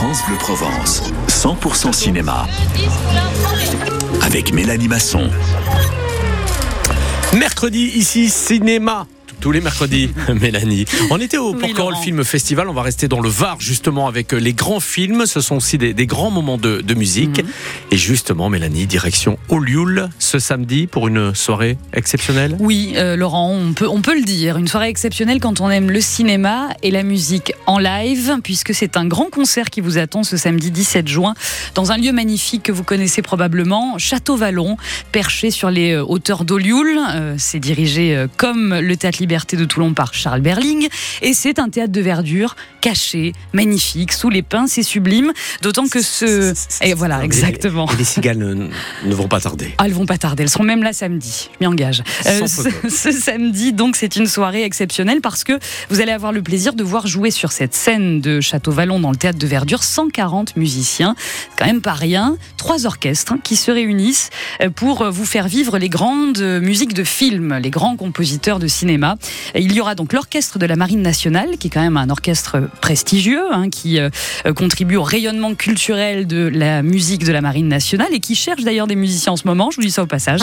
France Bleu Provence, 100% cinéma, avec Mélanie Masson. Mercredi, ici, cinéma. Tous les mercredis, Mélanie. On était au Porquerolles Film Festival. On va rester dans le Var, justement, avec les grands films. Ce sont aussi des grands moments de musique. Et justement, Mélanie, direction Ollioules ce samedi pour une soirée exceptionnelle. Oui, Laurent, on peut le dire. Une soirée exceptionnelle quand on aime le cinéma et la musique en live, puisque c'est un grand concert qui vous attend ce samedi 17 juin dans un lieu magnifique que vous connaissez probablement, Châteauvallon, perché sur les hauteurs d'Ollioules. C'est dirigé comme le Théâtre de Toulon par Charles Berling, et c'est un théâtre de verdure caché, magnifique, sous les pins, c'est sublime, d'autant que ce... Et voilà, exactement. Et les cigales ne vont pas tarder. Ah, elles vont pas tarder, elles seront même là samedi, je m'y engage. Ce samedi, donc, c'est une soirée exceptionnelle parce que vous allez avoir le plaisir de voir jouer sur cette scène de Châteauvallon dans le théâtre de verdure 140 musiciens, quand même pas rien, 3 orchestres qui se réunissent pour vous faire vivre les grandes musiques de films, les grands compositeurs de cinéma. Il y aura donc l'orchestre de la Marine nationale, qui est quand même un orchestre prestigieux, hein, qui contribue au rayonnement culturel de la musique de la Marine nationale et qui cherche d'ailleurs des musiciens en ce moment, je vous dis ça au passage.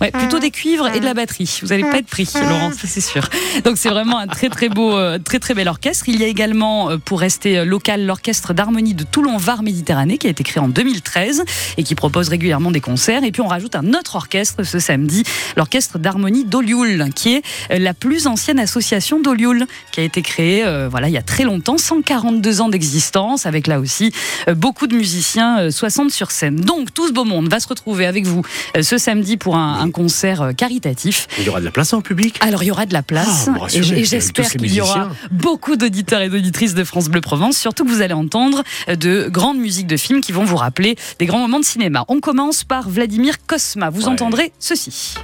Ouais, plutôt des cuivres et de la batterie. Vous n'allez pas être pris, Laurent, ça c'est sûr. Donc c'est vraiment un très très beau, très très bel orchestre. Il y a également, pour rester local, l'orchestre d'harmonie de Toulon-Var Méditerranée, qui a été créé en 2013 et qui propose régulièrement des concerts. Et puis on rajoute un autre orchestre ce samedi, l'orchestre d'harmonie d'Ollioules, qui est la plus ancienne association d'Ollioules, qui a été créée il y a très longtemps, 142 ans d'existence, avec là aussi beaucoup de musiciens, 60 sur scène. Donc tout ce beau monde va se retrouver avec vous ce samedi pour un concert caritatif. Il y aura de la place en public ? Alors il y aura de la place, et j'espère qu'il y aura beaucoup d'auditeurs et d'auditrices de France Bleu Provence, surtout que vous allez entendre de grandes musiques de films qui vont vous rappeler des grands moments de cinéma. On commence par Vladimir Cosma, vous entendrez ceci.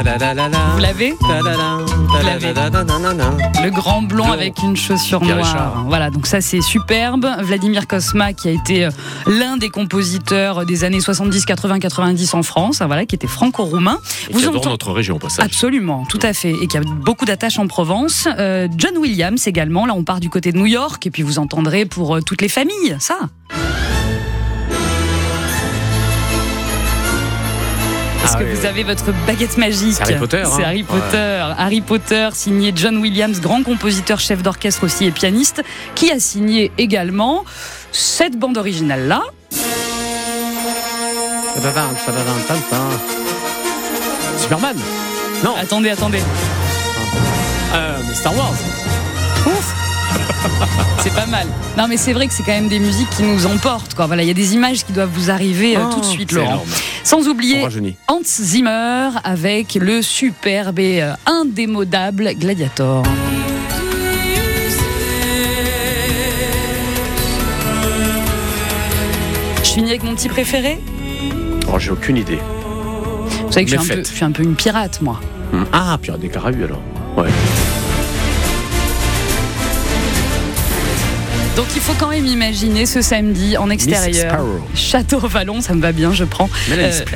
Vous l'avez ? Vous l'avez ? Le grand blond avec une chaussure noire. Voilà, donc ça c'est superbe. Vladimir Cosma, qui a été l'un des compositeurs des années 70, 80, 90 en France, voilà, qui était franco-roumain. Vous adore notre région au passage. Absolument, tout à fait. Et qui a beaucoup d'attaches en Provence. John Williams également. Là on part du côté de New York et puis vous entendrez pour toutes les familles, ça. Parce que vous avez votre baguette magique. C'est Harry Potter. C'est Harry Potter. Ouais. Harry Potter, signé John Williams, grand compositeur, chef d'orchestre aussi et pianiste, qui a signé également cette bande originale-là. Superman. Non. Attendez. Mais Star Wars. Ouf. C'est pas mal. Non mais c'est vrai que c'est quand même des musiques qui nous emportent, quoi. Voilà, il y a des images qui doivent vous arriver tout de suite, Laurent. Énorme. Sans oublier Hans Zimmer avec le superbe et indémodable Gladiator. Je finis avec mon petit préféré. Oh, j'ai aucune idée. Vous savez que je suis un peu une pirate, moi. Ah, Pirate des Caraïbes alors. Ouais. Donc il faut quand même imaginer ce samedi en extérieur, Châteauvallon, ça me va bien, je prends,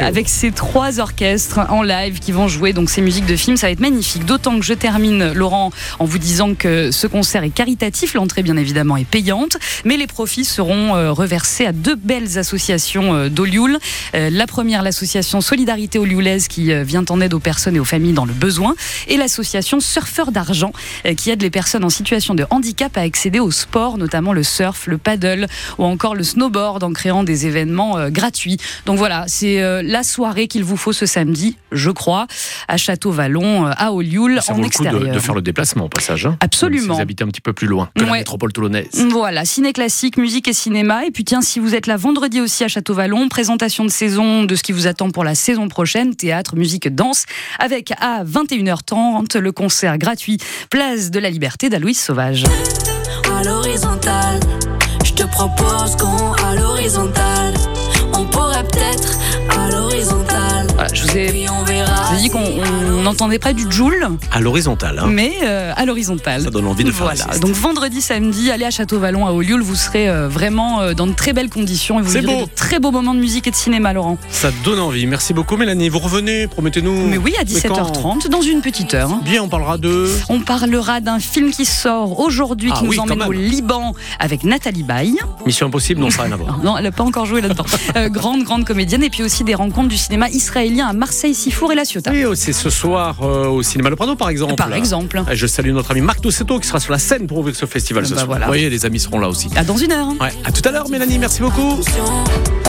avec ces 3 orchestres en live qui vont jouer donc ces musiques de films, ça va être magnifique. D'autant que je termine, Laurent, en vous disant que ce concert est caritatif, l'entrée bien évidemment est payante, mais les profits seront reversés à 2 belles associations d'Ollioules. La première, l'association Solidarité Olioulaise, qui vient en aide aux personnes et aux familles dans le besoin, et l'association Surfeur d'Argent, qui aide les personnes en situation de handicap à accéder au sport, notamment le surf, le paddle ou encore le snowboard, en créant des événements gratuits. Donc voilà, c'est la soirée qu'il vous faut ce samedi, je crois, à Châteauvallon, à Ollioules, en extérieur. Ça vaut le coup de faire le déplacement au passage. Hein, absolument. Si vous habitez un petit peu plus loin que la métropole toulonnaise. Voilà, ciné classique, musique et cinéma. Et puis tiens, si vous êtes là vendredi aussi à Châteauvallon, présentation de saison de ce qui vous attend pour la saison prochaine, théâtre, musique, danse, avec à 21h30 le concert gratuit Place de la Liberté d'Aloïs Sauvage. À l'horizontale, je te propose qu'on à l'horizontale, on pourrait peut-être à l'horizontale. Voilà, je vous ai Je dis qu'on n'entendait pas du Joule. À l'horizontale. Hein. Mais à l'horizontale. Ça donne envie de faire la sieste. Donc vendredi, samedi, allez à Châteauvallon, à Ollioules, vous serez vraiment dans de très belles conditions et vous vivrez de très beaux moments de musique et de cinéma, Laurent. Ça donne envie. Merci beaucoup, Mélanie. Vous revenez, promettez-nous. Mais oui, à 17h30, dans une petite heure. Bien, on parlera de... On parlera d'un film qui sort aujourd'hui, qui nous emmène au Liban avec Nathalie Baye. Mission impossible, non, ça n'a rien à voir. Non, elle n'a pas encore joué là-dedans. Grande comédienne, et puis aussi des rencontres du cinéma israélien à Marseille, Sifour et La Ciotat. Oui, c'est ce soir au Cinéma Le Prado, par exemple. Par exemple. Je salue notre ami Marc Doucetto qui sera sur la scène pour ouvrir ce festival ce soir. Voilà. Vous voyez, les amis seront là aussi. Dans une heure. Ouais. À tout à l'heure, Mélanie, merci beaucoup.